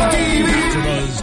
AfterBuzz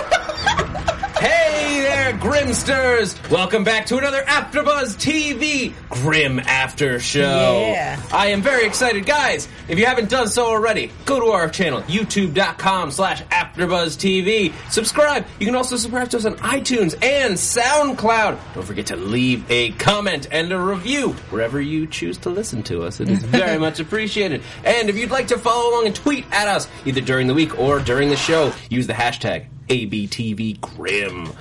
Hey there, Grimmsters! Welcome back to another AfterBuzz TV Grimm After Show. Yeah. I am very excited. Guys, if you haven't done so already, go to our channel, youtube.com/AfterBuzz TV. Subscribe. You can also subscribe to us on iTunes and SoundCloud. Don't forget to leave a comment and a review wherever you choose to listen to us. It is very much appreciated. And if you'd like to follow along and tweet at us, either during the week or during the show, use the hashtag ABTVGrimm.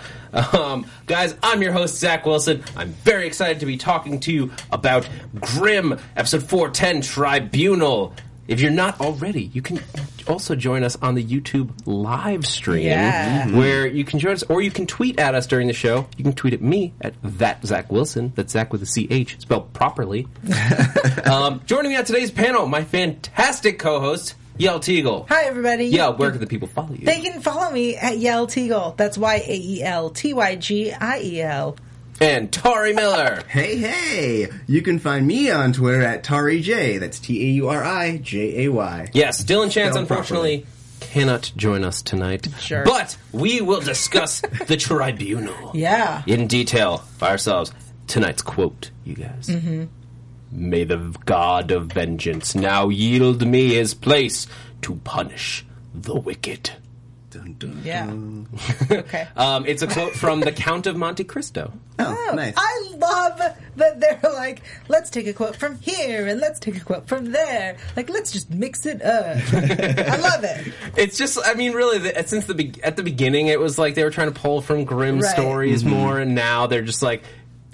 Guys, I'm your host, Zach Wilson. I'm very excited to be talking to you about Grimm, episode 410, Tribunal. If you're not already, you can also join us on the YouTube live stream, where you can join us, or you can tweet at us during the show. You can tweet at me at that Zach Wilson. That's Zach with a CH, spelled properly. Joining me on today's panel, my fantastic co-host, Yael Tygiel. Hi, everybody. Yeah, where can the people follow you? They can follow me at Yael Tygiel. That's YaelTygiel. And Tauri Miller. Hey. You can find me on Twitter at Tauri J. That's TauriJay. Yes, Dylan Chance, unfortunately, cannot join us tonight. Sure. But we will discuss the tribunal. Yeah. In detail by ourselves. Tonight's quote, you guys. Mm-hmm. May the God of vengeance now yield me his place to punish the wicked. Dun, dun, dun. Yeah. Okay. It's a quote from the Count of Monte Cristo. Oh, nice. I love that they're like, let's take a quote from here and let's take a quote from there. Like, let's just mix it up. I love it. It's just, I mean, really, at the beginning, it was like they were trying to pull from Grimm stories more, and now they're just like,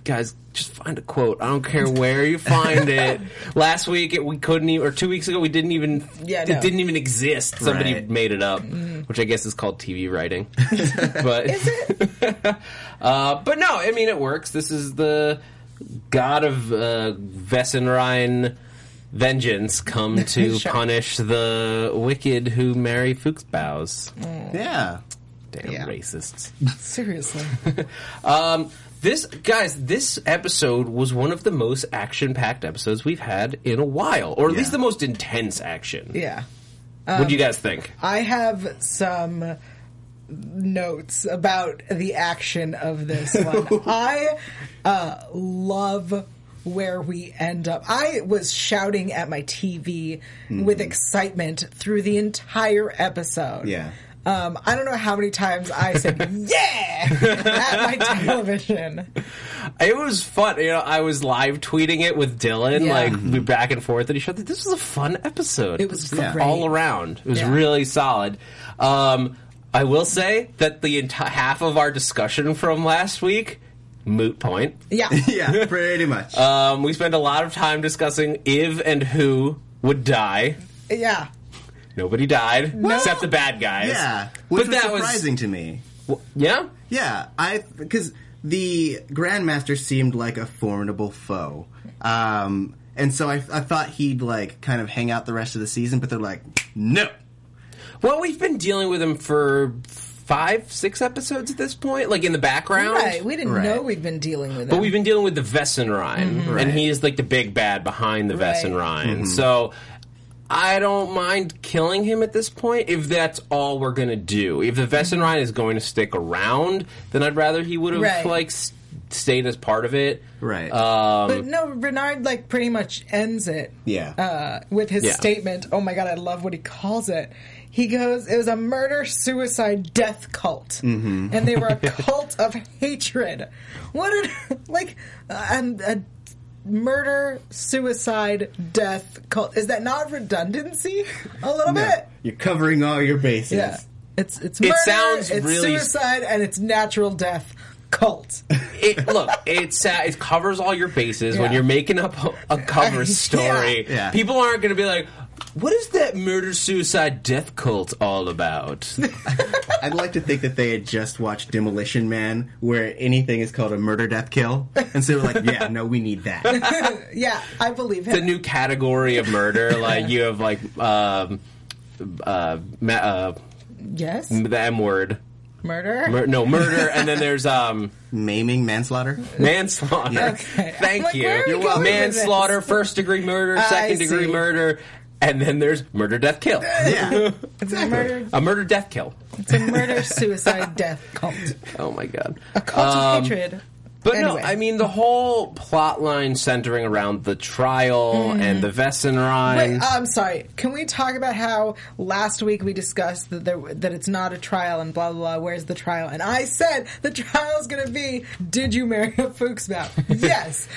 guys, just find a quote. I don't care where you find it. Last week, we couldn't even, or 2 weeks ago, we didn't even, it didn't even exist. Somebody made it up, which I guess is called TV writing. But, is it? But no, I mean, it works. This is the God of Wesenrein vengeance come to punish the wicked who marry Fuchsbaus. Yeah. Damn racists. Seriously. This episode was one of the most action-packed episodes we've had in a while, or at least the most intense action. Yeah. What do you guys think? I have some notes about the action of this one. I love where we end up. I was shouting at my TV with excitement through the entire episode. Yeah. I don't know how many times I said, at my television. It was fun. You know, I was live tweeting it with Dylan, like, back and forth, and he showed that this was a fun episode. It was great. All around. It was really solid. I will say that the half of our discussion from last week, moot point. Yeah. Yeah, pretty much. We spent a lot of time discussing if and who would die. Yeah. Nobody died, except the bad guys. Yeah, which was surprising to me. Yeah? Yeah, because the Grandmaster seemed like a formidable foe. And so I thought he'd, like, kind of hang out the rest of the season, but they're like, no! Well, we've been dealing with him for 5-6 episodes at this point, like, in the background. Right, we didn't know we'd been dealing with him. But we've been dealing with the Wesenrein, and he is, like, the big bad behind the Wesenrein. So I don't mind killing him at this point if that's all we're going to do. If the Wesenrein is going to stick around, then I'd rather he would have, like, stayed as part of it. Right. But no, Renard, like, pretty much ends it. Yeah. With his statement. Oh my God, I love what he calls it. He goes, it was a murder-suicide-death cult. Mm-hmm. And they were a cult of hatred. What an, like, a murder-suicide-death cult. Is that not redundancy? A little bit? You're covering all your bases. Yeah. It's murder, suicide, and it's natural death. Cult. It covers all your bases when you're making up a cover story. Yeah. People aren't going to be like, what is that murder-suicide death cult all about? I'd like to think that they had just watched Demolition Man, where anything is called a murder-death-kill. And so they were like, yeah, no, we need that. Yeah, I believe him. It's a new category of murder. Like, you have, like, yes? The M word. Murder? Murder, and then there's maiming, manslaughter. Manslaughter. Okay. Thank you. You're welcome. Manslaughter, first degree murder, second degree murder, and then there's murder, death, kill. Yeah. It's a murder, death, kill. It's a murder, suicide, death cult. Oh my God. A cult of hatred. But anyway. No, I mean, the whole plot line centering around the trial and the Wesenrein. Wait, I'm sorry. Can we talk about how last week we discussed that it's not a trial and blah, blah, blah, where's the trial? And I said the trial's going to be, did you marry a Fuchsbau? Yes.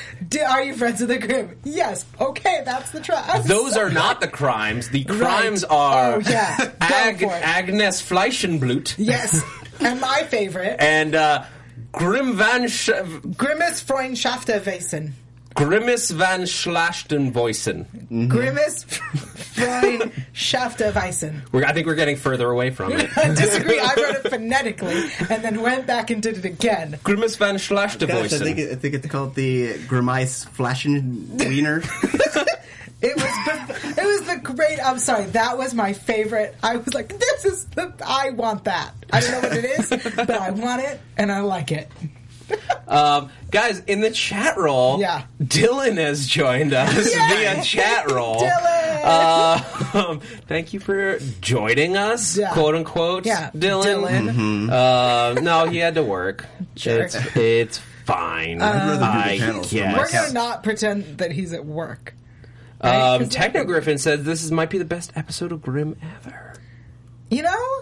Are you friends with the Grimm? Yes. Okay, that's the trial. Those are not the crimes. The crimes are Agnes Fleischenblut. Yes. And my favorite. And, Grimm's Freundschaftenweisen. Grimm's van Schlachtenweisen. Grimm's Freundschaftenweisen. I think we're getting further away from it. I disagree. I wrote it phonetically and then went back and did it again. Grimm's van Schlachtenweisen. I think it's called the Grimm's Flaschenwiener. It was the great. I'm sorry, that was my favorite. I was like, this is the. I want that. I don't know what it is, but I want it and I like it. Guys, in the chat roll, Dylan has joined us via chat roll. Dylan, thank you for joining us, quote unquote. Yeah, Dylan. No, he had to work. Sure. It's fine. We're gonna not pretend that he's at work. Technogriffin says this might be the best episode of Grimm ever. You know?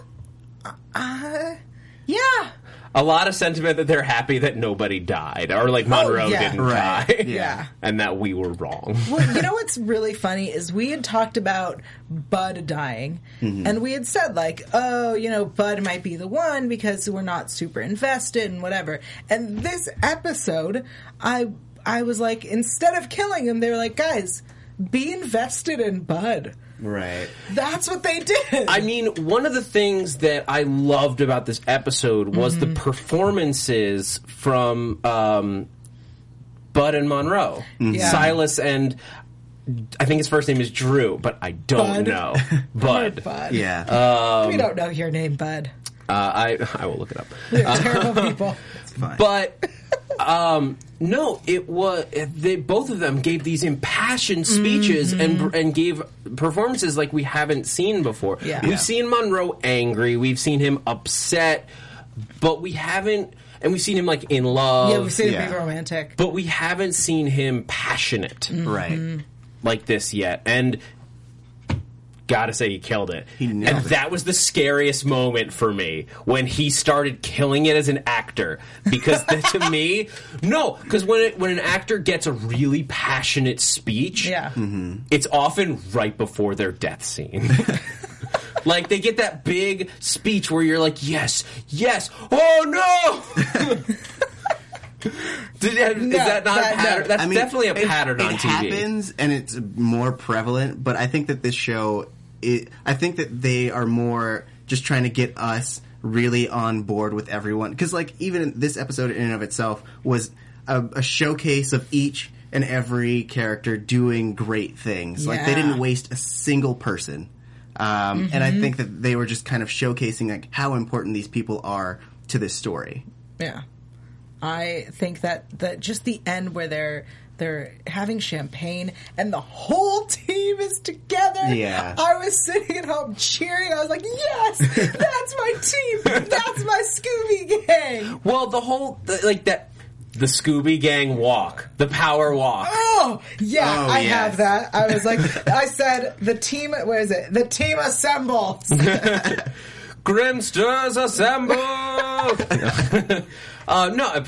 Yeah. A lot of sentiment that they're happy that nobody died. Or, like, Monroe didn't die. Yeah. And that we were wrong. Well, you know what's really funny is we had talked about Bud dying. Mm-hmm. And we had said, like, oh, you know, Bud might be the one because we're not super invested and whatever. And this episode, I was like, instead of killing him, they were like, guys, be invested in Bud. Right. That's what they did. I mean, one of the things that I loved about this episode was the performances from Bud and Monroe. Mm-hmm. Yeah. Silas and... I think his first name is Drew, but I don't know. Bud. Bud. Yeah. We don't know your name, Bud. I will look it up. We're terrible people. It's fine. But... no, it was. Both of them gave these impassioned speeches and gave performances like we haven't seen before. Yeah. We've seen Monroe angry. We've seen him upset, but we haven't. And we've seen him like in love. Yeah, we've seen him be romantic, but we haven't seen him passionate, right? Like this yet, and. Gotta say, he killed it. He nailed it. And that was the scariest moment for me, when he started killing it as an actor. Because to me, because when an actor gets a really passionate speech, it's often right before their death scene. Like, they get that big speech where you're like, yes, yes, oh no! Is that not a pattern? That's definitely a pattern on TV. It happens, and it's more prevalent, but I think that this show... I think that they are more just trying to get us really on board with everyone. Because, like, even this episode in and of itself was a showcase of each and every character doing great things. Yeah. Like, they didn't waste a single person. And I think that they were just kind of showcasing, like, how important these people are to this story. Yeah. I think that just the end where they're having champagne and the whole team is together. Yeah. I was sitting at home cheering. I was like, yes, that's my team. That's my Scooby gang. Well, the whole, like that, the Scooby gang walk, the power walk. Oh, yeah, oh, I have that. I was like, I said, the team, where is it? The team assembles. Grimsters assemble! No,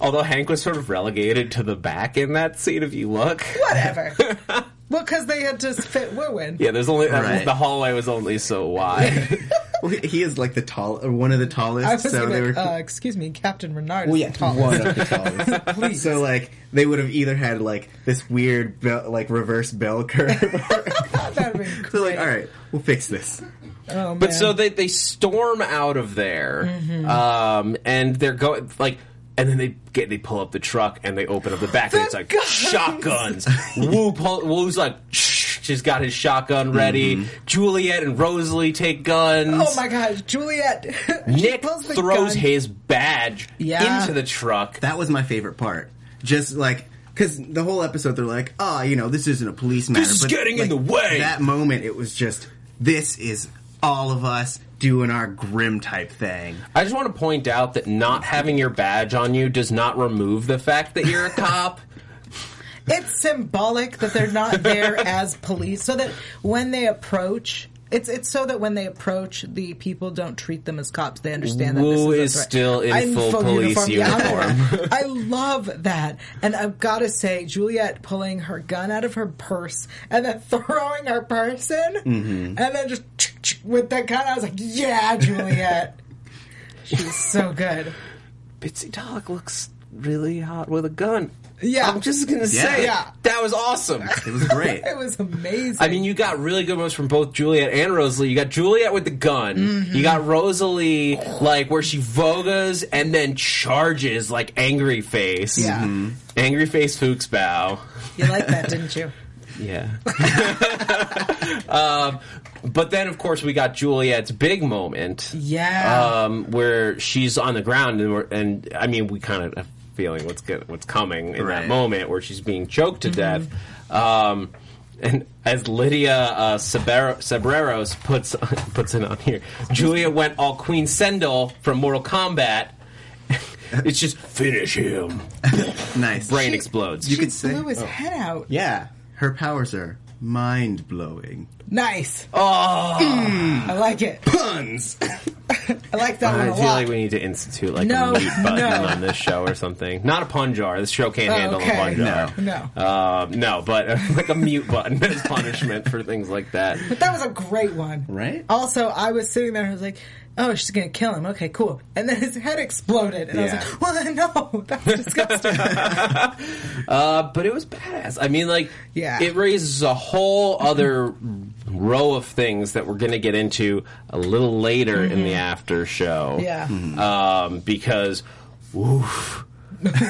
although Hank was sort of relegated to the back in that scene, if you look. Whatever. Well, because they had to fit Wu in. Yeah, there's only the hallway was only so wide. Well, he is like the tall, or one of the tallest. I was so they were. Excuse me, Captain Renard. Well, yeah, is the tallest. One of the tallest. Please. So like they would have either had like this weird like reverse bell curve. That'd be great. So like, all right, we'll fix this. Oh, man. But so they storm out of there, and they're going like, and then they pull up the truck and they open up the back, and it's like guns. Shotguns. Wu's like, she's got his shotgun ready. Juliet and Rosalie take guns. Oh my gosh, Juliet! Nick throws his badge into the truck. That was my favorite part. Just like. Because the whole episode, they're like, oh, you know, this isn't a police matter. This is getting in the way. That moment, it was just, this is all of us doing our Grimm type thing. I just want to point out that not having your badge on you does not remove the fact that you're a cop. It's symbolic that they're not there as police, so that when they approach, it's so that when they approach, the people don't treat them as cops. They understand that Wu this is still in full police uniform. I love that, and I've got to say, Juliet pulling her gun out of her purse and then throwing her person, and then just with that gun, I was like, yeah, Juliet, she's so good. Bitsy Dog looks really hot with a gun. Yeah, I'm just going to say, that was awesome. It was great. It was amazing. I mean, you got really good ones from both Juliet and Rosalie. You got Juliet with the gun. You got Rosalie, like, where she vogas and then charges, like, Angry Face. Yeah. Angry Face Fuchsbau. You liked that, didn't you? Yeah. But then, of course, we got Juliet's big moment. Yeah. Where she's on the ground, and I mean, we kind of... feeling what's coming in that moment where she's being choked to death, and as Lydia Sabreros puts it on here, Julia went all Queen Sendel from Mortal Kombat. It's just finish him. Nice. Brain explodes. You could say blew his head out. Yeah, her powers are mind blowing. Nice. Oh, I like it. Puns. I like that one a lot. I feel like we need to institute like a mute button on this show or something. Not a pun jar. This show can't handle a pun jar. No, but like a mute button as punishment for things like that. But that was a great one. Right? Also, I was sitting there and I was like, oh, she's going to kill him. Okay, cool. And then his head exploded. And I was like, well, no, that's disgusting. But it was badass. I mean, like, it raises a whole other row of things that we're going to get into a little later in the after show. Yeah. Because, oof,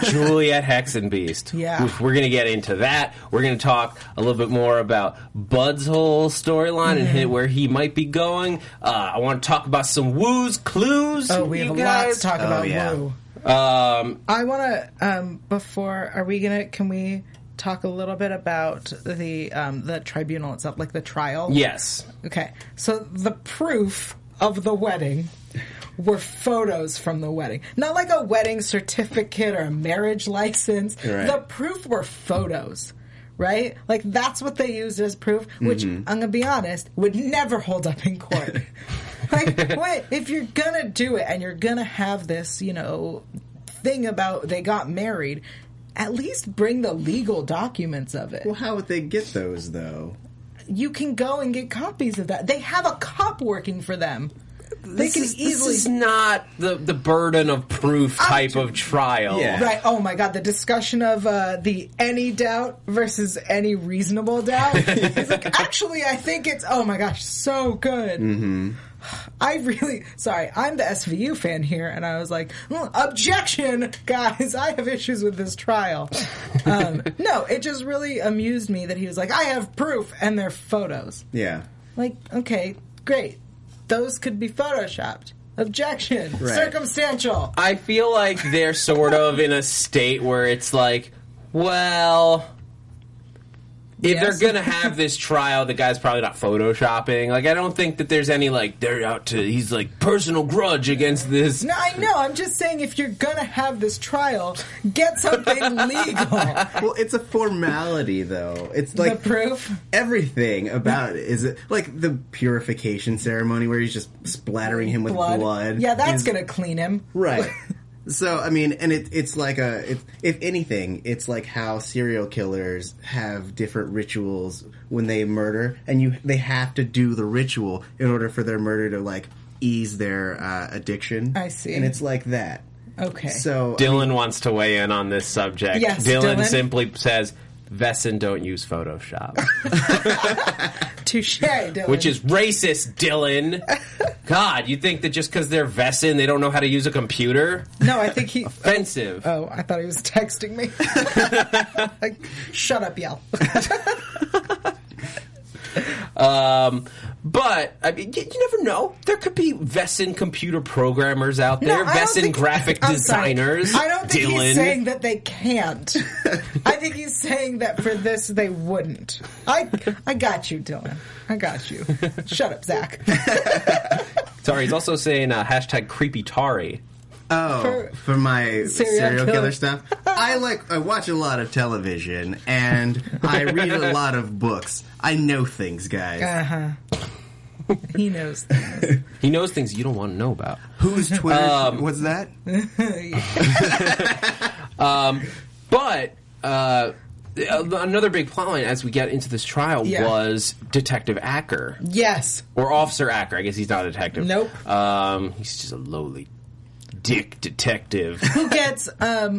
Juliet Hexenbiest. Yeah. Oof, we're going to get into that. We're going to talk a little bit more about Bud's whole storyline and where he might be going. I want to talk about some Wu's clues. Oh, we have a lot to talk about Wu. I want to, can we talk a little bit about the tribunal itself, like the trial? Yes. Okay. So the proof of the wedding were photos from the wedding. Not like a wedding certificate or a marriage license. Right. The proof were photos, right? Like, that's what they used as proof, which, I'm going to be honest, would never hold up in court. Like, wait, if you're going to do it and you're going to have this, you know, thing about they got married, at least bring the legal documents of it. Well, how would they get those, though? You can go and get copies of that. They have a cop working for them. This is not the burden of proof type of trial. Yeah. Right. Oh, my God. The discussion of the any doubt versus any reasonable doubt. It's like, actually, I think it's... Oh, my gosh. So good. I'm the SVU fan here, and I was like, objection, guys, I have issues with this trial. No, it just really amused me that he was like, I have proof, and they're photos. Yeah. Like, okay, great. Those could be photoshopped. Objection. Right. Circumstantial. I feel like they're sort of in a state where it's like, well... If they're going to have this trial, the guy's probably not photoshopping. Like, I don't think that there's any, like, they're out to, he's, like, personal grudge against this. No, I know. I'm just saying if you're going to have this trial, get something legal. Well, it's a formality, though. It's, like... The proof? Everything about it is, like, the purification ceremony where he's just splattering him with blood. Yeah, that's going to clean him. Right. So, I mean, and it's like a... if anything, it's like how serial killers have different rituals when they murder, and they have to do the ritual in order for their murder to, like, ease their addiction. I see. And it's like that. Okay. So Dylan wants to weigh in on this subject. Yes, Dylan simply says, Wesen don't use Photoshop. Touche, Dylan. Which is racist, Dylan. God, you think that just because they're Wesen, they don't know how to use a computer? No, I think he... Offensive. Oh, I thought he was texting me. Like, shut up, Yael. But, I mean, you never know. There could be Wesen computer programmers out there, Wesen graphic designers. I don't think he's saying that they can't. I think he's saying that for this, they wouldn't. I got you, Dylan. I got you. Shut up, Zach. Sorry, he's also saying hashtag creepy Tari. Oh, for my serial killer stuff? I watch a lot of television, and I read a lot of books. I know things, guys. Uh-huh. He knows things. He knows things you don't want to know about. Who's Twitter? What's that? But another big plotline as we get into this trial was Detective Acker. Yes. Or Officer Acker. I guess he's not a detective. Nope. He's just a lowly dick detective who gets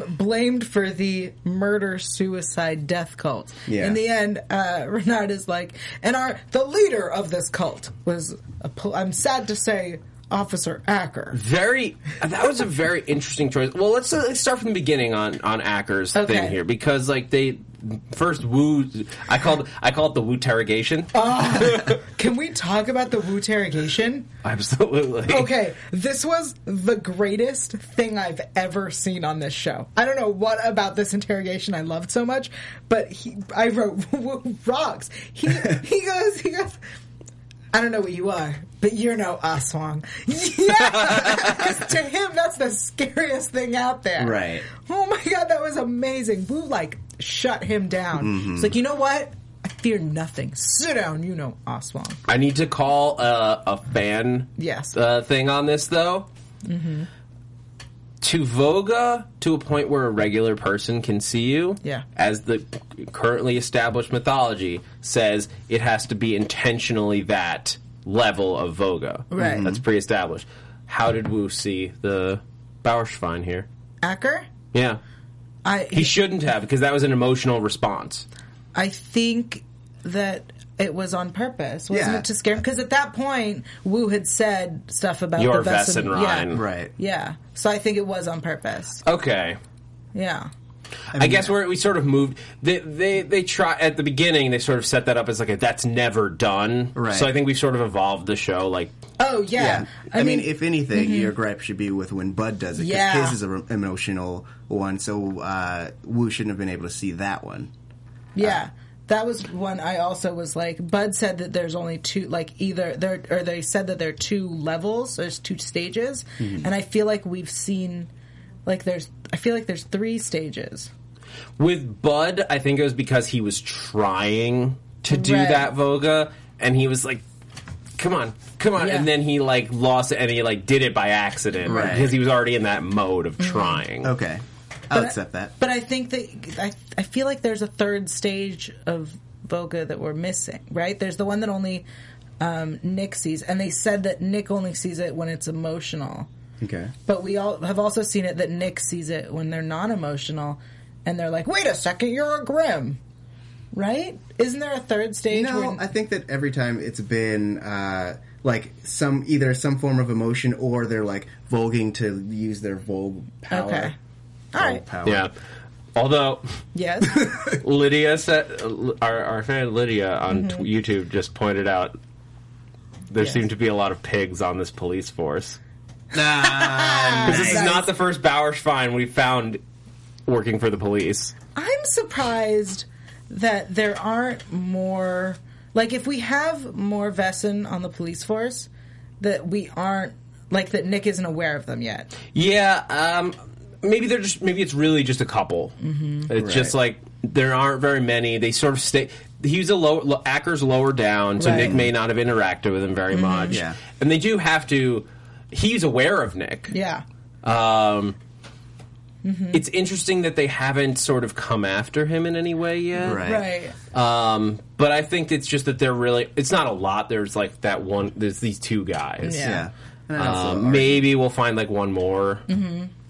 blamed for the murder-suicide-death cult. Yeah. In the end, Renard is like, and the leader of this cult was, I'm sad to say, Officer Acker. That was a very interesting choice. Well, let's start from the beginning on Acker's thing here, because like first Wu, I call it the Wu-terrogation. Can we talk about the Wu-terrogation? Absolutely. Okay, this was the greatest thing I've ever seen on this show. I don't know what about this interrogation I loved so much, but I wrote Wu rocks. He goes, I don't know what you are, but you're no Aswang. Yeah! Because to him, that's the scariest thing out there. Right. Oh my God, that was amazing. Wu, like, shut him down. Mm-hmm. It's like, you know what? I fear nothing. Sit down, you know Aswang. I need to call a fan thing on this, though. Mm-hmm. To Voga, to a point where a regular person can see you, as the currently established mythology says, it has to be intentionally that level of Voga. Right. Mm-hmm. That's pre-established. How did Wu see the Bauerschwein here? Acker? Yeah. He shouldn't have, because that was an emotional response. I think that... It was on purpose, wasn't it, to scare him? Because at that point, Wu had said stuff about your Wesenrein. Yeah. Right. Yeah. So I think it was on purpose. Okay. Yeah. I mean, guess we sort of moved. They try at the beginning. They sort of set that up as like that's never done. Right. So I think we sort of evolved the show. Like, I mean, if anything, your gripe should be with when Bud does it. Yeah. Because his is an emotional one, so Wu shouldn't have been able to see that one. Yeah. That was one I also was like, Bud said that there's only two, like they said that there are two levels, there's two stages, and I feel like we've seen, like there's three stages. With Bud, I think it was because he was trying to do that Voga, and he was like, come on, and then he like lost it, and he like did it by accident, because he was already in that mode of trying. Okay. I'll accept that. But I think that... I feel like there's a third stage of Voga that we're missing, right? There's the one that only Nick sees. And they said that Nick only sees it when it's emotional. Okay. But we all have also seen it that Nick sees it when they're non-emotional. And they're like, wait a second, you're a Grimm. Right? Isn't there a third stage? No, I think that every time it's been... like either some form of emotion, or they're like voguing to use their vogue power. Okay. All right. Power. Yeah. Although, yes, Lydia said, our fan Lydia on YouTube just pointed out there seem to be a lot of pigs on this police force. Nice. This is not the first Bauerschwein we found working for the police. I'm surprised that there aren't more. Like, if we have more Wesen on the police force, that we aren't, like, that Nick isn't aware of them yet. Yeah, maybe they're just, maybe it's really just a couple. Mm-hmm. It's just like there aren't very many. They sort of stay. He's a low, Acker's lower down, so Nick may not have interacted with him very much. Yeah. And they do have to. He's aware of Nick. Yeah. It's interesting that they haven't sort of come after him in any way yet. Right. But I think it's just that they're really... It's not a lot. There's like that one... There's these two guys. Yeah. Maybe we'll find like one more.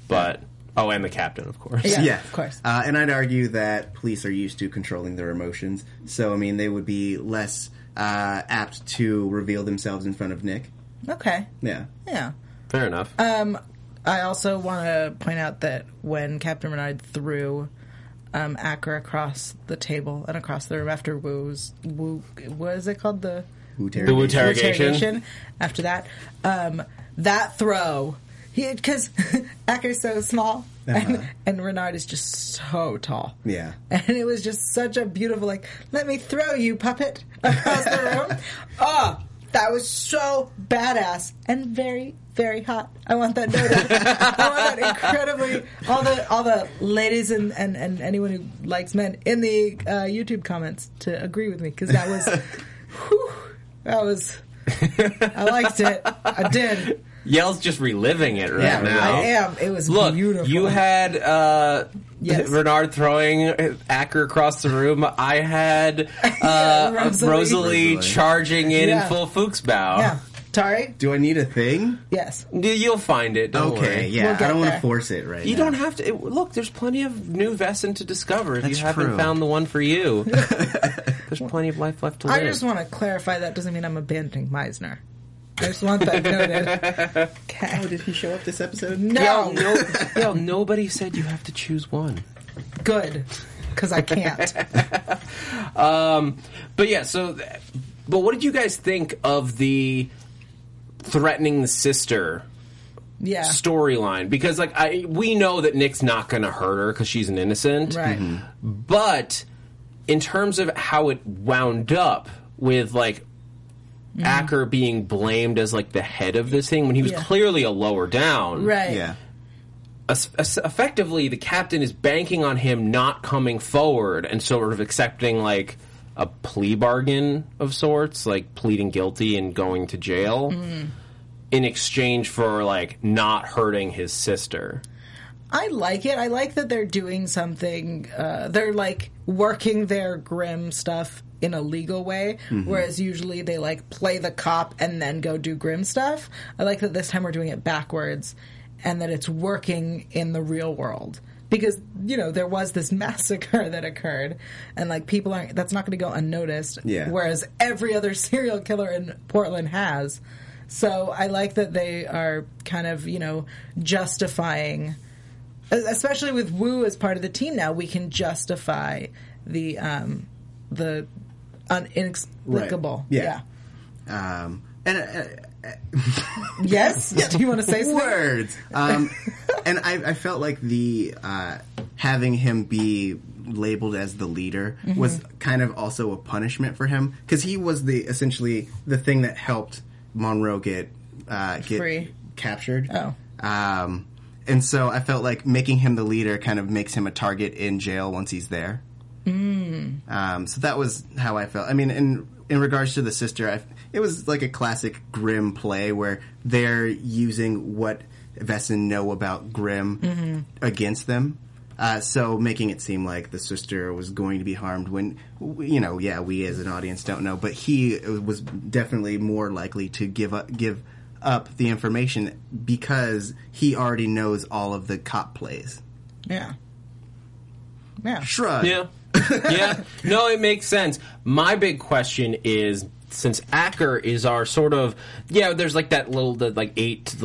But... Oh, and the captain, of course. Yeah, of course. And I'd argue that police are used to controlling their emotions. So, I mean, they would be less apt to reveal themselves in front of Nick. Okay. Yeah. Yeah. Fair enough. I also want to point out that when Captain Renard threw Acker across the table and across the room after Wu, what is it called? The Wu-terrogation. After that, that throw, because Acker's so small and Renard is just so tall. Yeah. And it was just such a beautiful, like, let me throw you, puppet, across the room. Oh, that was so badass and very, very hot. I want that noted. I want that incredibly. All the ladies and anyone who likes men in the YouTube comments to agree with me, because that was, whew, that was. I liked it. I did. Yael's just reliving it right now. I am. It was beautiful. Look, you had Renard throwing Acker across the room. I had Rosalie charging in full Fuchsbau. Yeah. Tauri? Do I need a thing? Yes. You'll find it. Don't worry. Yeah. I don't want to force it right now. You don't have to. Look, there's plenty of new Wesen to discover if you haven't found the one for you. There's plenty of life left to live. I just want to clarify that doesn't mean I'm abandoning Meisner. I just want that noted. Okay. Oh, did he show up this episode? No. Yo, nobody said you have to choose one. Good. Because I can't. But yeah, so... But what did you guys think of the... threatening the sister storyline, because like we know that Nick's not going to hurt her because she's an innocent, right? But in terms of how it wound up with like Acker being blamed as like the head of this thing when he was clearly a lower down, right? Yeah. Effectively, the captain is banking on him not coming forward and sort of accepting like a plea bargain of sorts, like pleading guilty and going to jail in exchange for, like, not hurting his sister. I like it. I like that they're doing something. They're, like, working their Grimm stuff in a legal way, whereas usually they, like, play the cop and then go do Grimm stuff. I like that this time we're doing it backwards and that it's working in the real world. Because, you know, there was this massacre that occurred, and, like, people aren't... That's not going to go unnoticed, whereas every other serial killer in Portland has. So I like that they are kind of, you know, justifying... Especially with Wu as part of the team now, we can justify the inexplicable. Right. Yeah. Yes? Do you want to say something? Words! And I felt like the having him be labeled as the leader was kind of also a punishment for him, because he was essentially the thing that helped Monroe get free. Captured. Oh. And so I felt like making him the leader kind of makes him a target in jail once he's there. So that was how I felt. I mean, in regards to the sister, it was like a classic Grimm play where they're using what Wesen know about Grimm against them. So making it seem like the sister was going to be harmed when, you know, we as an audience don't know. But he was definitely more likely to give up the information because he already knows all of the cop plays. Yeah. Shrug. Yeah. No, it makes sense. My big question is, since Acker is our sort of, yeah, there's like that little, the, like 8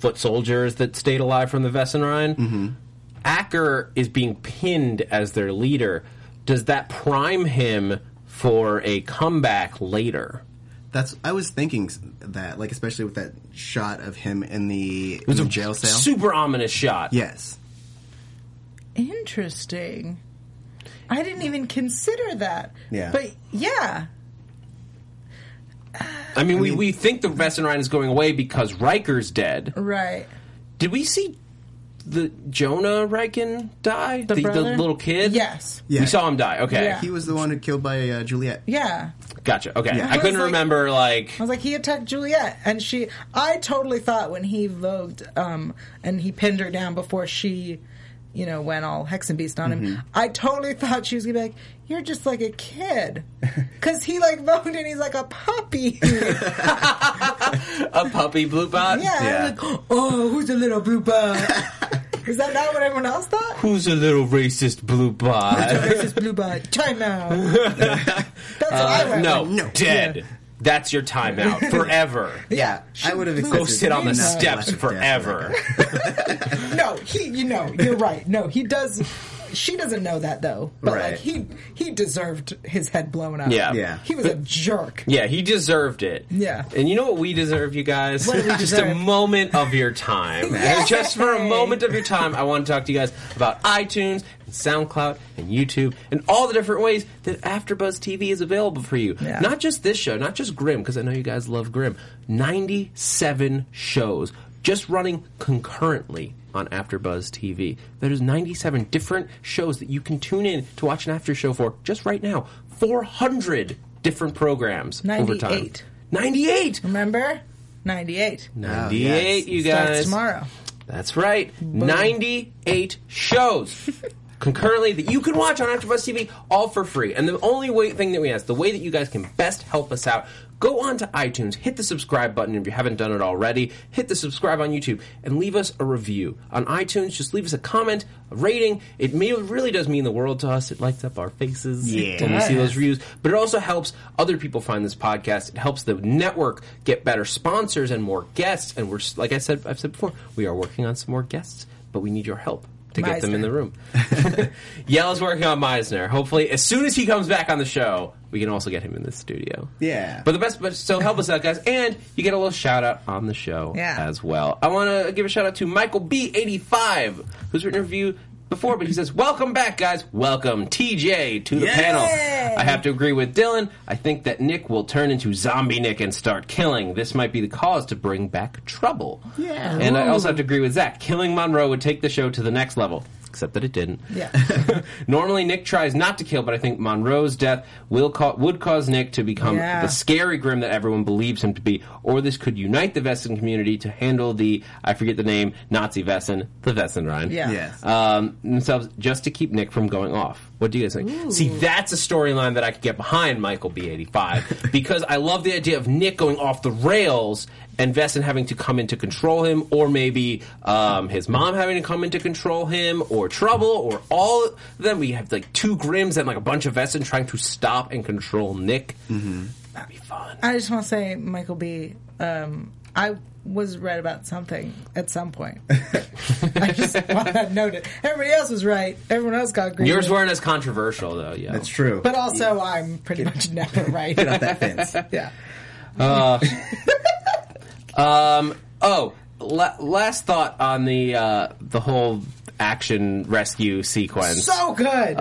foot soldiers that stayed alive from the Wesenrein. Mm-hmm. Acker is being pinned as their leader. Does that prime him for a comeback later? That's, I was thinking that, like, especially with that shot of him in the, it was in the jail cell. Super ominous shot. Yes. Interesting. I didn't even consider that. Yeah. But, yeah. I mean, we think the Wesenrein is going away because Riker's dead. Right. Did we see the Jonah Riken die? The little kid? Yes. Yeah. We saw him die. Okay. Yeah. He was the one who killed by Juliet. Yeah. Gotcha. Okay. Yeah. I couldn't remember, like... I was like, he attacked Juliet, and she... I totally thought when he vogued, and he pinned her down before she, you know, went all Hexenbiest on him, I totally thought she was going to be like, you're just like a kid. Because he, like, vogued, and he's like, a puppy. A puppy blue bot? Yeah. Like, oh, who's a little blue bot? Is that not what everyone else thought? Who's a little racist blue bot? Racist blue bot. Time out. That's what I went. No. Dead. Yeah. That's your time out. Forever. Yeah. I would have accepted. Go sit on the steps forever. No, he, you know, you're right. No, he does. She doesn't know that, though. But, right. Like, he deserved his head blown up. Yeah. He was a jerk. Yeah, he deserved it. Yeah. And you know what we deserve, you guys? What do we just deserve? A moment of your time. And just for a moment of your time, I want to talk to you guys about iTunes and SoundCloud and YouTube and all the different ways that AfterBuzz TV is available for you. Yeah. Not just this show, not just Grimm, because I know you guys love Grimm. 97 shows just running concurrently on AfterBuzz TV. There's 97 different shows that you can tune in to watch an after show for just right now. 400 different programs over time. 98! Remember? 98. 98, you guys. Starts tomorrow. That's right. Boom. 98 shows concurrently that you can watch on AfterBuzz TV, all for free. And the only thing that we ask, the way that you guys can best help us out, go on to iTunes, hit the subscribe button if you haven't done it already, hit the subscribe on YouTube, and leave us a review. On iTunes, just leave us a comment, a rating. It really does mean the world to us. It lights up our faces when we see those reviews. But it also helps other people find this podcast. It helps the network get better sponsors and more guests. And we're, like I've said before, we are working on some more guests, but we need your help to get them in the room. Yael's working on Meisner. Hopefully, as soon as he comes back on the show, we can also get him in the studio. Yeah. So help us out, guys. And you get a little shout-out on the show as well. I want to give a shout-out to Michael B85, who's written a review before, but he says, welcome back, guys. Welcome, TJ, to the panel. I have to agree with Dylan. I think that Nick will turn into Zombie Nick and start killing. This might be the cause to bring back Trouble. Yeah. And I also have to agree with Zach. Killing Monroe would take the show to the next level. Except that it didn't. Yeah. Normally, Nick tries not to kill, but I think Monroe's death would cause Nick to become the scary Grimm that everyone believes him to be. Or this could unite the Wesen community to handle the, I forget the name, Nazi Wesen, the Wesenrein. Yeah. Yes. Themselves, just to keep Nick from going off. What do you guys think? Ooh. See, that's a storyline that I could get behind, Michael B85, because I love the idea of Nick going off the rails and Wesen having to come in to control him, or maybe his mom having to come in to control him, or Trouble, or all of them. We have like two Grimms and like a bunch of Wesen trying to stop and control Nick. Mm-hmm. That'd be fun. I just want to say, Michael B, I was right about something at some point. I just want to note it. Everybody else was right. Everyone else got green. Yours weren't as controversial, though. Yeah, that's true. But also, I'm pretty much never right. Get off that fence. Yeah. Last thought on the whole action rescue sequence. So good.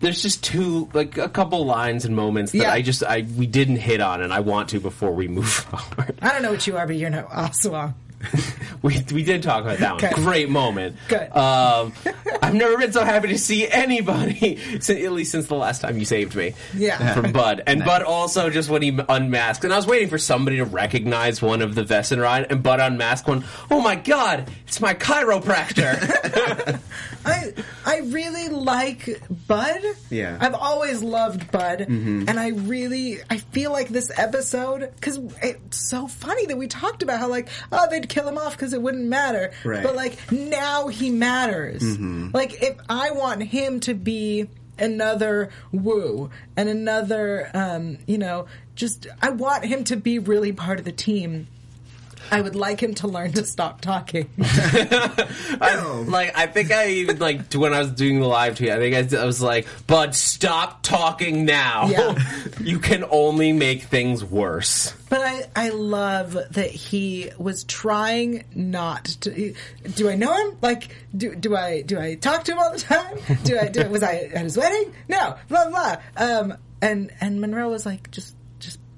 There's just a couple lines and moments that we didn't hit on, and I want to before we move forward. I don't know what you are, but you're not Aswang. We did talk about that one. Okay. Great moment. Good. I've never been so happy to see anybody, at least since the last time you saved me. Yeah. From Bud. And Bud also, just when he unmasked, and I was waiting for somebody to recognize one of the Wesenrein, and Bud unmasked one. Oh my God, it's my chiropractor. I really like Bud. Yeah. I've always loved Bud. Mm-hmm. And I feel like this episode, because it's so funny that we talked about how, like, oh, they'd kill him off because it wouldn't matter. Right. But, like, now he matters. Mm-hmm. Like, if I want him to be another Wu and another, just I want him to be really part of the team. I would like him to learn to stop talking. When I was doing the live tweet, I think I was like, Bud, stop talking now. Yeah. You can only make things worse. But I love that he was trying not to. Do I know him? Like, do I talk to him all the time? Was I at his wedding? No. Blah, blah. And Monroe was like, just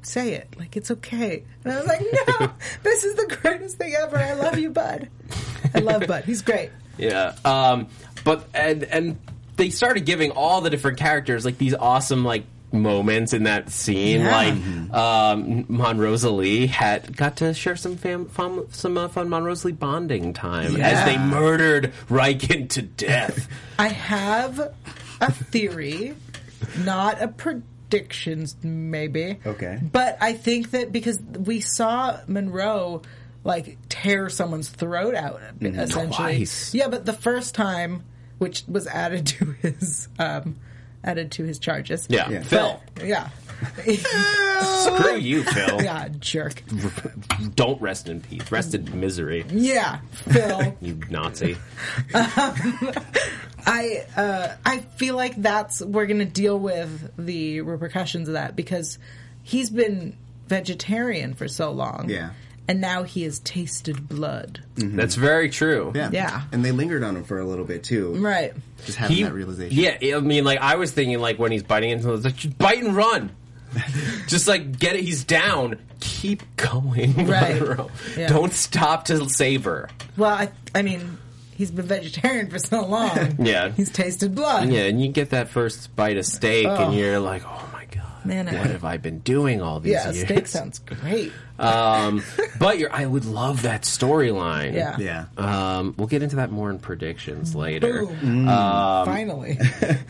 say it. Like, it's okay. And I was like, no, this is the greatest thing ever. I love you, Bud. I love Bud. He's great. Yeah. But they started giving all the different characters, like, these awesome, like, moments in that scene. Yeah. Mon Rosalie got to share some fun Mon Rosalie bonding time as they murdered Riken to death. I have a theory, not a predictions, maybe. Okay. But I think that because we saw Monroe, like, tear someone's throat out, essentially. Twice. Yeah, but the first time, which was added to his charges. Yeah. Phil. Yeah. Screw you, Phil. Yeah, jerk. Don't rest in peace. Rest in misery. Yeah, Phil. You Nazi. I feel like we're going to deal with the repercussions of that because he's been vegetarian for so long. Yeah. And now he has tasted blood. Mm-hmm. That's very true. Yeah. And they lingered on him for a little bit, too. Right. Just having that realization. Yeah, I mean, like, I was thinking, like, when he's biting into those, like, just bite and run. Just, like, get it. He's down. Keep going. Right. Yeah. Don't stop to savor. Well, I mean, he's been vegetarian for so long. Yeah. He's tasted blood. Yeah, and you get that first bite of steak, and you're like, oh, my God, man, what have I been doing all these years? Yeah, steak sounds great. But I would love that storyline. Yeah. We'll get into that more in predictions later. Finally.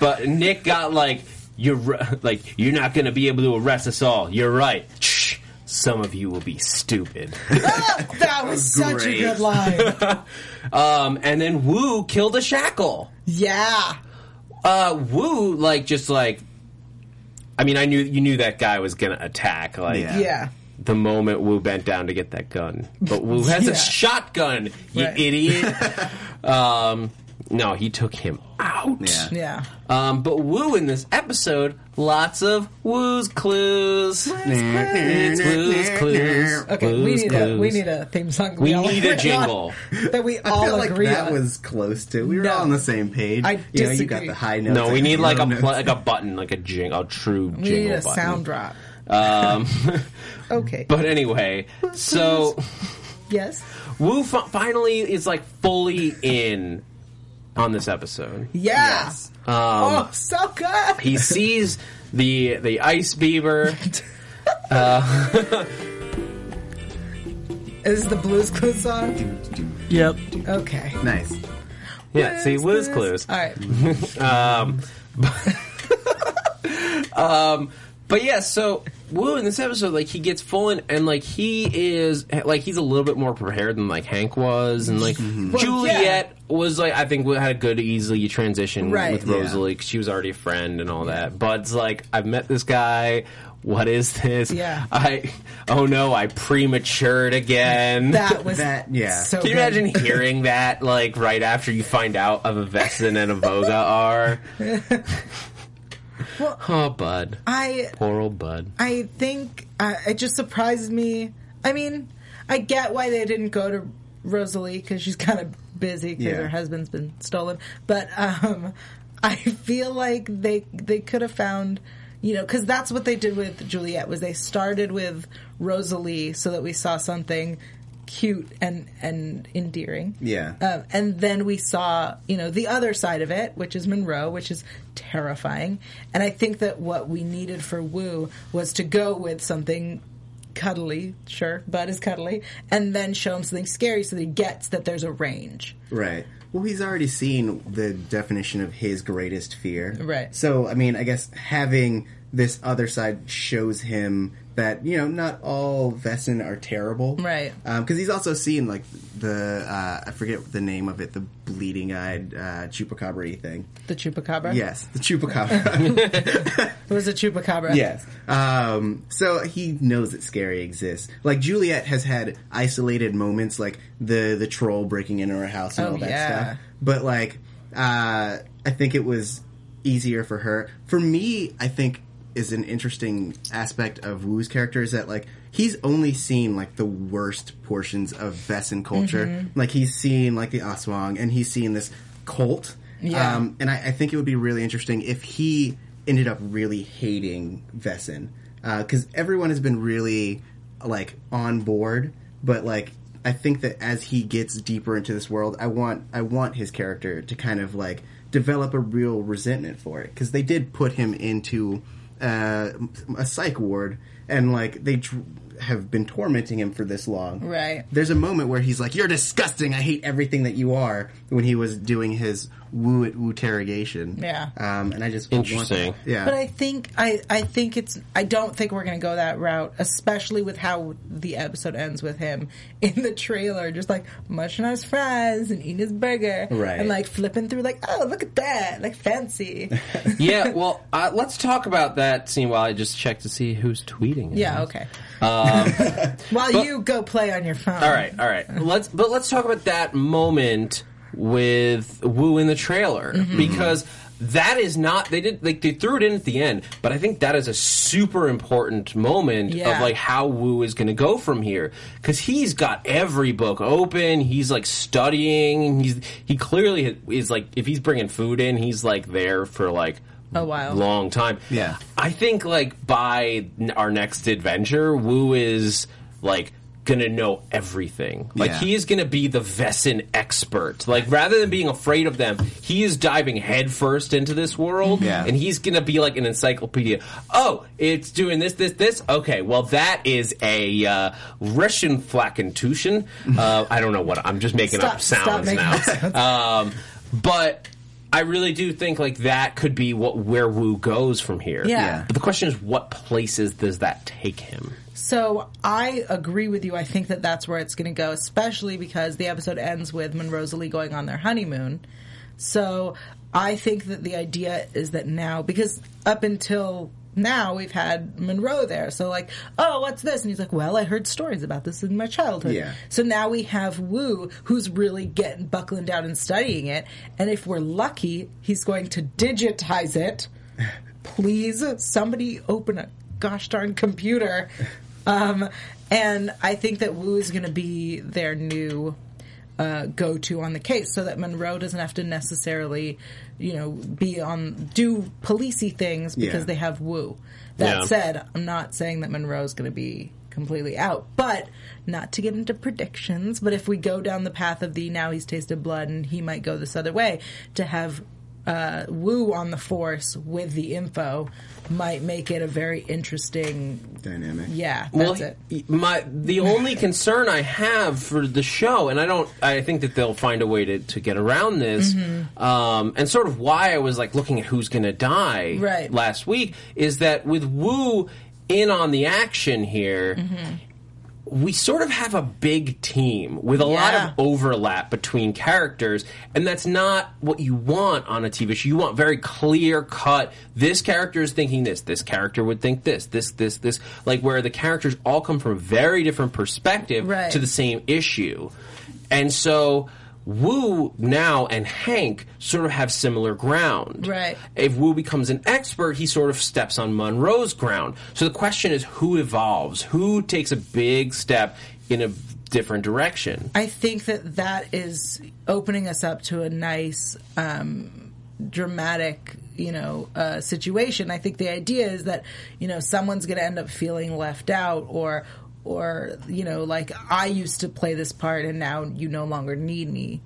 But Nick got like, you're not going to be able to arrest us all. You're right. Shh. Some of you will be stupid. That was such a good line. And then Wu killed a shackle. Yeah. Wu I knew you knew that guy was going to attack. The moment Wu bent down to get that gun. But Wu has a shotgun, you idiot. No, he took him out. Yeah. But Wu in this episode, lots of Wu's clues. Okay, we need a theme song. We need a jingle. That we all agree on. I feel like that was close to. We were all on the same page. I disagree. You got the high notes. No, we need like a button, like a jingle, a true jingle button. We need a sound drop. Okay. But anyway, so yes, Wu finally is like fully in on this episode. Yeah. Yes. So good. He sees the ice beaver. Is this the Blues Clues song? Yep. Okay. Nice. Yeah. See, Blues Clues. All right. But yeah, so Wu in this episode, like, he gets full in, and like he is, like, he's a little bit more prepared than like Hank was, and like Juliet was like, I think had a good easily transition with Rosalie because she was already a friend and all that. Bud's like, I've met this guy. What is this? Yeah. I prematured again. That was so can you imagine hearing that like right after you find out of a Wesen and a Voga are? Well, oh, Bud. Poor old Bud. I think it just surprised me. I mean, I get why they didn't go to Rosalie because she's kind of busy because her husband's been stolen. But I feel like they could have found, because that's what they did with Juliet was they started with Rosalie so that we saw something cute and endearing. Yeah. And then we saw, the other side of it, which is Monroe, which is terrifying. And I think that what we needed for Wu was to go with something cuddly, sure, Bud is cuddly, and then show him something scary so that he gets that there's a range. Right. Well, he's already seen the definition of his greatest fear. Right. So, I mean, I guess having this other side shows him that, you know, not all Wesen are terrible. Right. Because he's also seen, like, the, I forget the name of it, the bleeding-eyed chupacabra-y thing. The chupacabra? Yes, the chupacabra. It was a chupacabra. Yes. So he knows that scary exists. Like, Juliet has had isolated moments, like the troll breaking into her house and all that stuff. But, like, I think it was easier for her. For me, I think is an interesting aspect of Wu's character is that, like, he's only seen, like, the worst portions of Wesen culture. Mm-hmm. Like, he's seen, like, the Aswang, and he's seen this cult. Yeah. And I think it would be really interesting if he ended up really hating Wesen. Because everyone has been really, like, on board. But, like, I think that as he gets deeper into this world, I want his character to kind of, like, develop a real resentment for it. Because they did put him into a psych ward, and, like, they have been tormenting him for this long. Right. There's a moment where he's like, "You're disgusting. I hate everything that you are," when he was doing his Wu interrogation. Yeah. And I just interesting. Want that. Yeah. But I think I think it's, I don't think we're going to go that route, especially with how the episode ends with him in the trailer, just like munching on his fries and eating his burger, right? And like flipping through, like, "Oh, look at that! Like fancy." Yeah. Well, let's talk about that scene while I just check to see who's tweeting. Yeah. Okay. While you go play on your phone. All right. Let's talk about that moment with Wu in the trailer, mm-hmm. because that is not, they threw it in at the end, but I think that is a super important moment of, like, how Wu is going to go from here, because he's got every book open, he's, like, studying, he clearly is, like, if he's bringing food in, he's, like, there for, like, a while. Long time. Yeah. I think, like, by our next adventure, Wu is, like, gonna know everything. Like, he is gonna be the Wesen expert. Like, rather than being afraid of them, he is diving headfirst into this world, and he's gonna be like an encyclopedia. "Oh, it's doing this. Okay, well, that is a Russian flakentuschen." I don't know what, I'm just making up sounds now. But I really do think, like, that could be where Wu goes from here. Yeah. But the question is, what places does that take him? So I agree with you. I think that that's where it's going to go, especially because the episode ends with Monroe and Rosalie going on their honeymoon. So I think that the idea is that now, because up until now we've had Monroe there, so like, "Oh, what's this?" And he's like, "Well, I heard stories about this in my childhood." Yeah. So now we have Wu, who's really buckling down and studying it, and if we're lucky, he's going to digitize it. Please, somebody open a gosh darn computer. And I think that Wu is going to be their new go-to on the case, so that Monroe doesn't have to necessarily, you know, do policey things because they have Wu. That said, I'm not saying that Monroe's going to be completely out, but not to get into predictions, but if we go down the path of the now he's tasted blood and he might go this other way, to have Wu on the force with the info might make it a very interesting dynamic. Yeah, that's it. The only concern I have for the show, and I think that they'll find a way to get around this, mm-hmm. And sort of why I was like looking at who's going to die last week, is that with Wu in on the action here. Mm-hmm. We sort of have a big team with a lot of overlap between characters, and that's not what you want on a TV show. You want very clear cut. This character is thinking this. This character would think this. This. Like, where the characters all come from a very different perspective to the same issue. And so Wu now and Hank sort of have similar ground. Right. If Wu becomes an expert, he sort of steps on Monroe's ground. So the question is, who evolves? Who takes a big step in a different direction? I think that is opening us up to a nice, dramatic, you know, situation. I think the idea is that, you know, someone's going to end up feeling left out, or, you know, like, I used to play this part and now you no longer need me.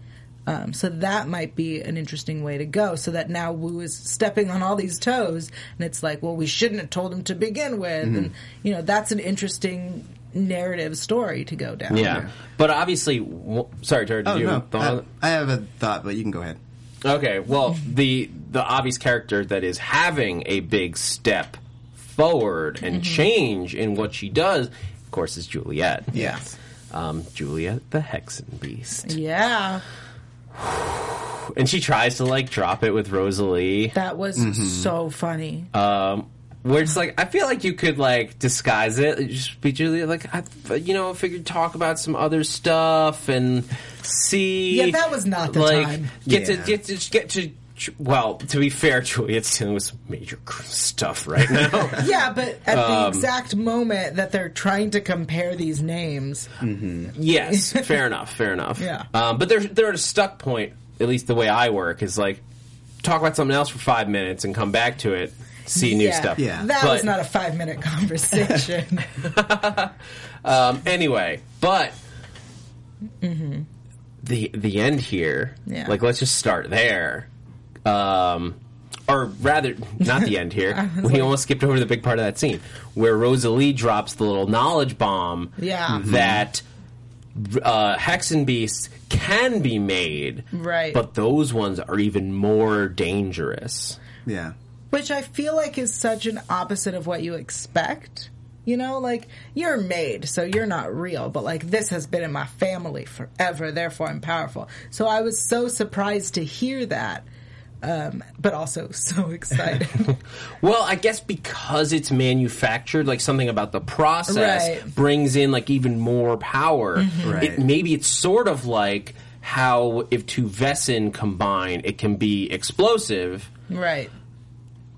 So that might be an interesting way to go, so that now Wu is stepping on all these toes, and it's like, well, we shouldn't have told him to begin with. Mm-hmm. And, you know, that's an interesting narrative story to go down. Yeah. There. But obviously, sorry, Jared, did you have a thought? I have a thought, but you can go ahead. Okay. Well, the obvious character that is having a big step forward and change in what she does, of course, is Juliet. Yeah. Juliet the Hexenbiest. Yeah. And she tries to, like, drop it with Rosalie. That was so funny. Where it's like, I feel like you could, like, disguise it. Just be Juliet, like, I figured talk about some other stuff and see. Yeah, that was not the time. Get to. Well, to be fair, Juliet's dealing with some major stuff right now. Yeah, but at the exact moment that they're trying to compare these names. Mm-hmm. Yes, fair enough. Yeah. But they're at a stuck point, at least the way I work, is like, talk about something else for 5 minutes and come back to it, see new stuff. Yeah. That was not a 5-minute conversation. Anyway, but... Mm-hmm. The end here, like, let's just start there. Or rather, not the end here. We almost skipped over the big part of that scene where Rosalie drops the little knowledge bomb that Hexenbiest can be made, right? But those ones are even more dangerous. Yeah, which I feel like is such an opposite of what you expect. You know, like, you're made, so you're not real. But, like, this has been in my family forever, therefore I'm powerful. So I was so surprised to hear that, but also so excited. Well, I guess because it's manufactured, like, something about the process brings in, like, even more power. Mm-hmm. Right. Maybe it's sort of like how if two Wesen combine, it can be explosive. Right.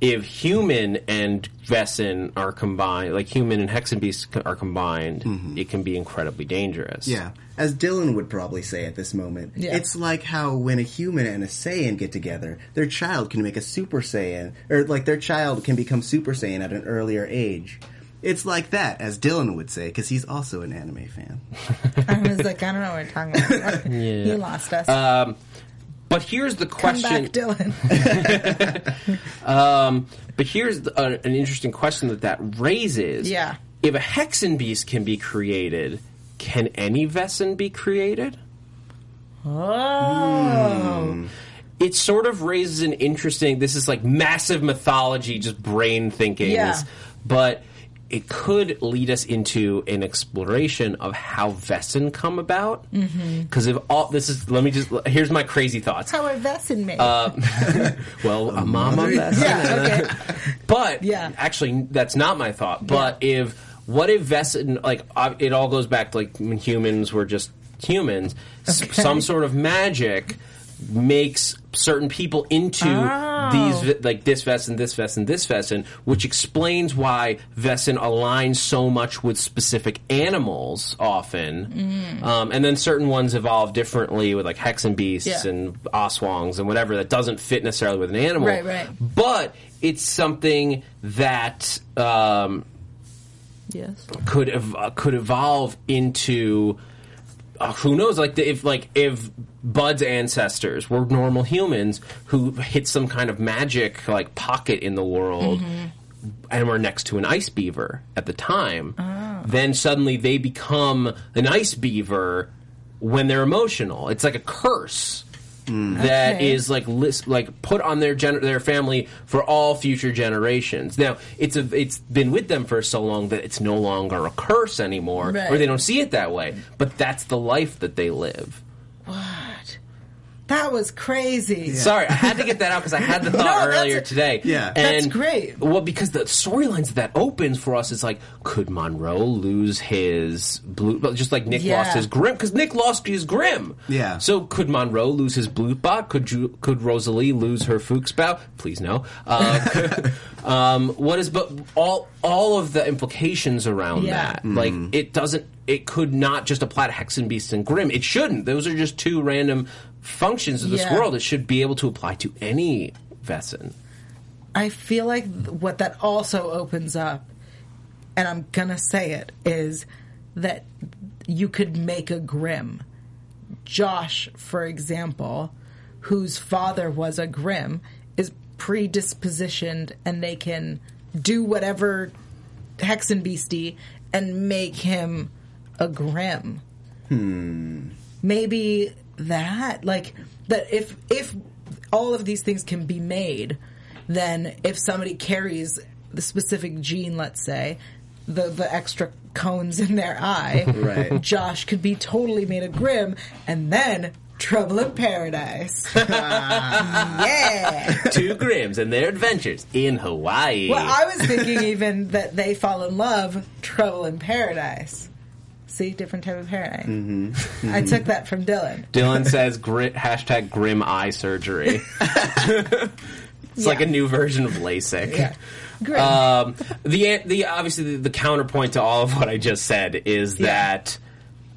If human and Wesen are combined, like human and Hexenbiest are combined, it can be incredibly dangerous. Yeah. As Dylan would probably say at this moment, it's like how when a human and a Saiyan get together, their child can make a Super Saiyan, or like their child can become Super Saiyan at an earlier age. It's like that, as Dylan would say, because he's also an anime fan. I was like, I don't know what we're talking about. You lost us. But here's the question. Come back, Dylan. But here's an interesting question that raises. Yeah. If a Hexenbiest can be created, can any Wesen be created? Oh. It sort of raises an interesting, this is like massive mythology, just brain thinking. Yeah. But it could lead us into an exploration of how Wesen come about. Because if all this is, here's my crazy thoughts. How are Wesen made? Well, a mama Wesen. Yeah, okay. But actually, that's not my thought. But what if Wesen, like, it all goes back to, like, when humans were just humans. Okay. Some sort of magic makes certain people into these, like, this Wesen, which explains why Wesen aligns so much with specific animals often. And then certain ones evolve differently with, like, Hexenbiest and Aswangs and whatever that doesn't fit necessarily with an animal. Right. But it's something that could evolve into... who knows? Like, if Bud's ancestors were normal humans who hit some kind of magic, like, pocket in the world, and were next to an ice beaver at the time, then suddenly they become an ice beaver when they're emotional. It's like a curse that is like put on their family for all future generations. Now it's been with them for so long that it's no longer a curse anymore, or they don't see it that way. But that's the life that they live. What? That was crazy. Yeah. Sorry, I had to get that out because I had the thought earlier today. Yeah, and that's great. Well, because the storylines that opens for us is like, could Monroe lose his blue? Just like Nick lost his Grimm, because Nick lost his Grimm. Yeah. So could Monroe lose his blue bot? Could Rosalie lose her Fuchsbau? Please no. What is but all of the implications around that? Like, it doesn't. It could not just apply to Hexenbiest and Grimm. It shouldn't. Those are just two random functions of this world. It should be able to apply to any Wesen. I feel like what that also opens up, and I'm gonna say it, is that you could make a Grimm. Josh, for example, whose father was a Grimm, is predispositioned, and they can do whatever Hexenbiesty and make him a Grimm. Maybe that, like, that if all of these things can be made, then if somebody carries the specific gene, let's say, the extra cones in their eye, right. Josh could be totally made of Grimm, and then Trouble in Paradise. Yeah! Two Grimms and their adventures in Hawaii. Well, I was thinking even that they fall in love, Trouble in Paradise. See? Different type of paradise. Mm-hmm. Mm-hmm. I took that from Dylan. Dylan says, hashtag Grim Eye Surgery. It's like a new version of LASIK. Yeah. Grim. Obviously, the counterpoint to all of what I just said is that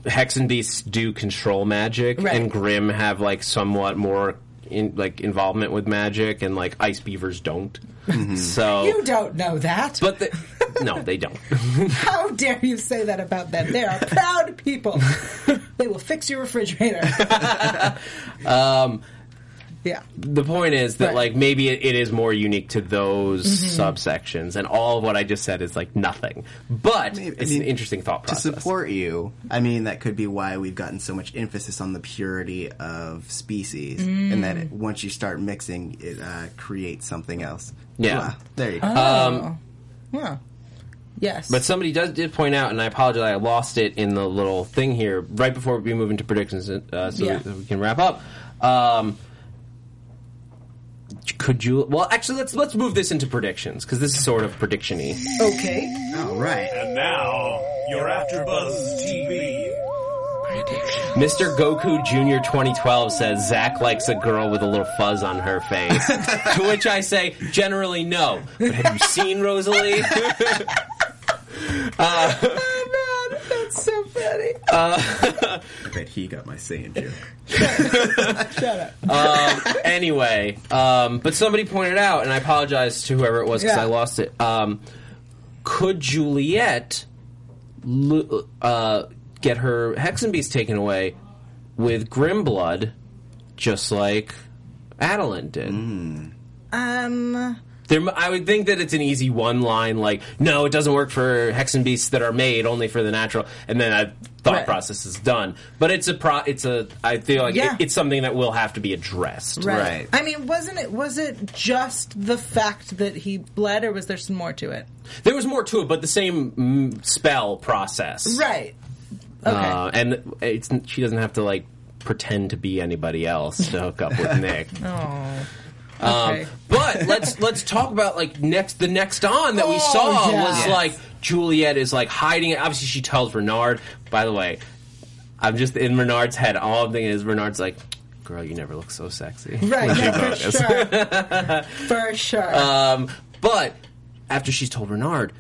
Hexenbeasts do control magic, and Grimm have like somewhat more involvement with magic, and like ice beavers don't. Mm-hmm. So you don't know that, but no, they don't. How dare you say that about them? They are proud people. They will fix your refrigerator. Yeah. The point is that like maybe it is more unique to those subsections, and all of what I just said is like nothing. But it's an interesting thought process. To support you, I mean, that could be why we've gotten so much emphasis on the purity of species, and that once you start mixing, it creates something else. Yeah. Wow. There you go. Yeah. Yes. But somebody did point out, and I apologize, I lost it in the little thing here, right before we move into predictions, so we can wrap up. Let's move this into predictions, because this is sort of prediction-y. Okay. All right. And now, your AfterBuzz TV predictions. Mr. Goku Jr. 2012 says, Zach likes a girl with a little fuzz on her face. To which I say, generally no. But have you seen Rosalie? Oh, man. That's so funny. I bet he got my sand here. Shut up. Anyway, but somebody pointed out, and I apologize to whoever it was because I lost it. Could Juliet get her Hexenbeast taken away with Grimm blood, just like Adalind did? Mm. I would think that it's an easy one-line, like, no, it doesn't work for Hexenbeasts that are made only for the natural, and then a thought process is done. But I feel like it's something that will have to be addressed. Right. I mean, was it just the fact that he bled, or was there some more to it? There was more to it, but the same spell process. Right. Okay. And she doesn't have to, like, pretend to be anybody else to hook up with Nick. Oh. Okay. But let's talk about like the next we saw was like Juliet is like hiding it. Obviously she tells Renard. By the way, I'm just in Renard's head. All I'm thinking is Renard's like, girl, you never look so sexy. Right, for sure. But after she's told Renard,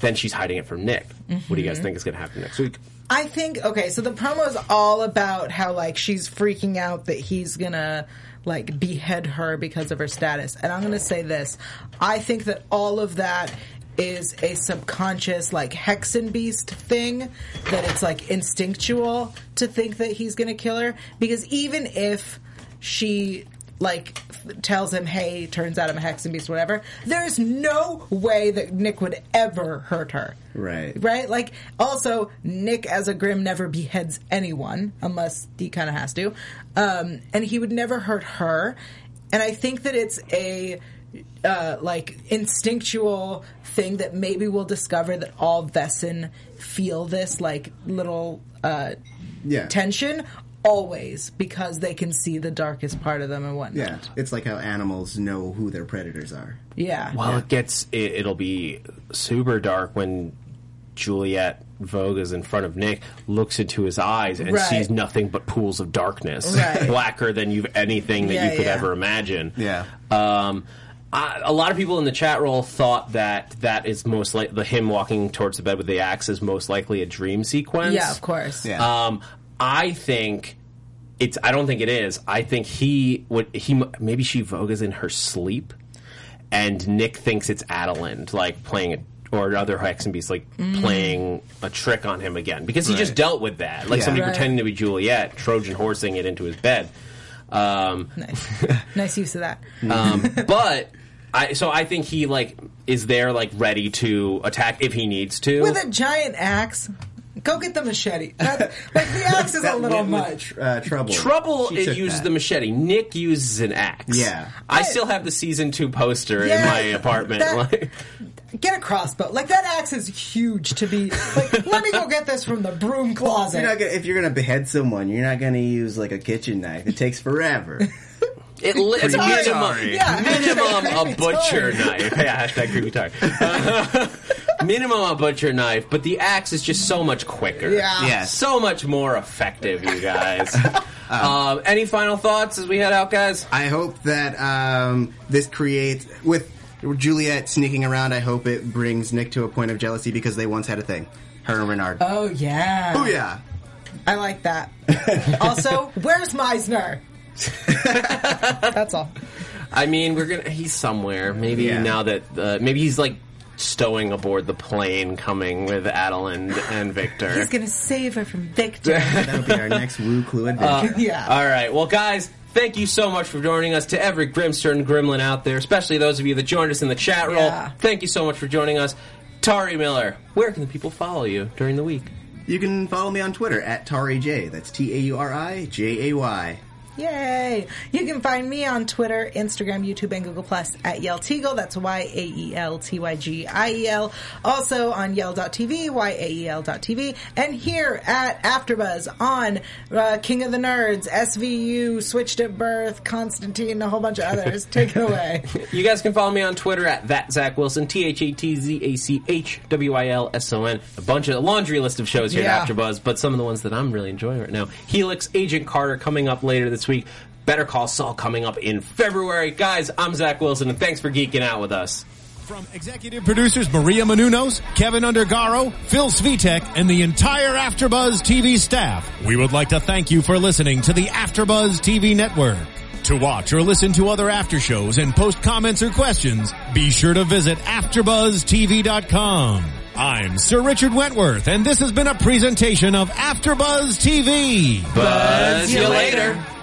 then she's hiding it from Nick. Mm-hmm. What do you guys think is going to happen next week? I think so the promo is all about how like she's freaking out that he's gonna like behead her because of her status. And I'm going to say this. I think that all of that is a subconscious like Hexenbeast thing, that it's like instinctual to think that he's going to kill her, because even if she like tells him, hey, turns out I'm a Hexenbeast, whatever, there's no way that Nick would ever hurt her. Right? Like, also, Nick as a Grimm never beheads anyone, unless he kind of has to. And he would never hurt her. And I think that it's a instinctual thing that maybe we'll discover that all Wesen feel this, like, little tension always, because they can see the darkest part of them and whatnot. Yeah, it's like how animals know who their predators are. Yeah. Well, it'll be super dark when Juliet Voga's in front of Nick, looks into his eyes, and sees nothing but pools of darkness, blacker than anything that you could ever imagine. Yeah. A lot of people in the chat roll thought that is most like him walking towards the bed with the axe is most likely a dream sequence. Yeah, of course. Yeah. I think it's. I don't think it is. I think he would. Maybe she Voga's in her sleep, and Nick thinks it's Adalind, like playing it, or other Hexenbeast, like playing a trick on him again, because he just dealt with that, like somebody pretending to be Juliet, Trojan horsing it into his bed. Nice use of that. So I think he like is there, like ready to attack if he needs to with a giant axe. Go get the machete. The axe is a little much. Trouble. Trouble uses the machete. Nick uses an axe. Yeah. I still have the season 2 poster in my apartment. get a crossbow. Like, that axe is huge to be, like, let me go get this from the broom closet. You're not gonna, if you're going to behead someone, you're not going to use, like, a kitchen knife. It takes forever. It's minimum, yeah. Minimum a butcher knife. Yeah, hashtag creepy tire. Minimum a butcher knife, but the axe is just so much quicker. Yeah. So much more effective, you guys. Any final thoughts as we head out, guys? I hope that this creates... with Juliet sneaking around, I hope it brings Nick to a point of jealousy because they once had a thing. Her and Renard. Oh, yeah. Oh, yeah. I like that. Also, where's Meisner? That's all. I mean, we're gonna. He's somewhere. Maybe now that maybe he's like stowing aboard the plane, coming with Adalind and Victor. He's gonna save her from Victor. That'll be our next Wu Clue adventure. Yeah. All right. Well, guys. Thank you so much for joining us. To every Grimster and Gremlin out there, especially those of you that joined us in the chat roll, thank you so much for joining us. Tauri Miller, where can the people follow you during the week? You can follow me on Twitter at TauriJ. That's TauriJay. Yay! You can find me on Twitter, Instagram, YouTube, and Google Plus at Yael Tygiel. That's YaelTygiel. Also on Yael.tv, Yael.tv. And here at AfterBuzz on King of the Nerds, SVU, Switched at Birth, Constantine, and a whole bunch of others. Take it away. You guys can follow me on Twitter at ThatZachWilson, ThatZachWilson. A laundry list of shows here at AfterBuzz, but some of the ones that I'm really enjoying right now. Helix, Agent Carter coming up later this week. Better Call Saul coming up in February. Guys, I'm Zach Wilson, and thanks for geeking out with us. From executive producers Maria Menounos, Kevin Undergaro, Phil Svitek, and the entire AfterBuzz TV staff, we would like to thank you for listening to the AfterBuzz TV network. To watch or listen to other after shows and post comments or questions, be sure to visit AfterBuzzTV.com. I'm Sir Richard Wentworth, and this has been a presentation of AfterBuzz TV. Buzz you later.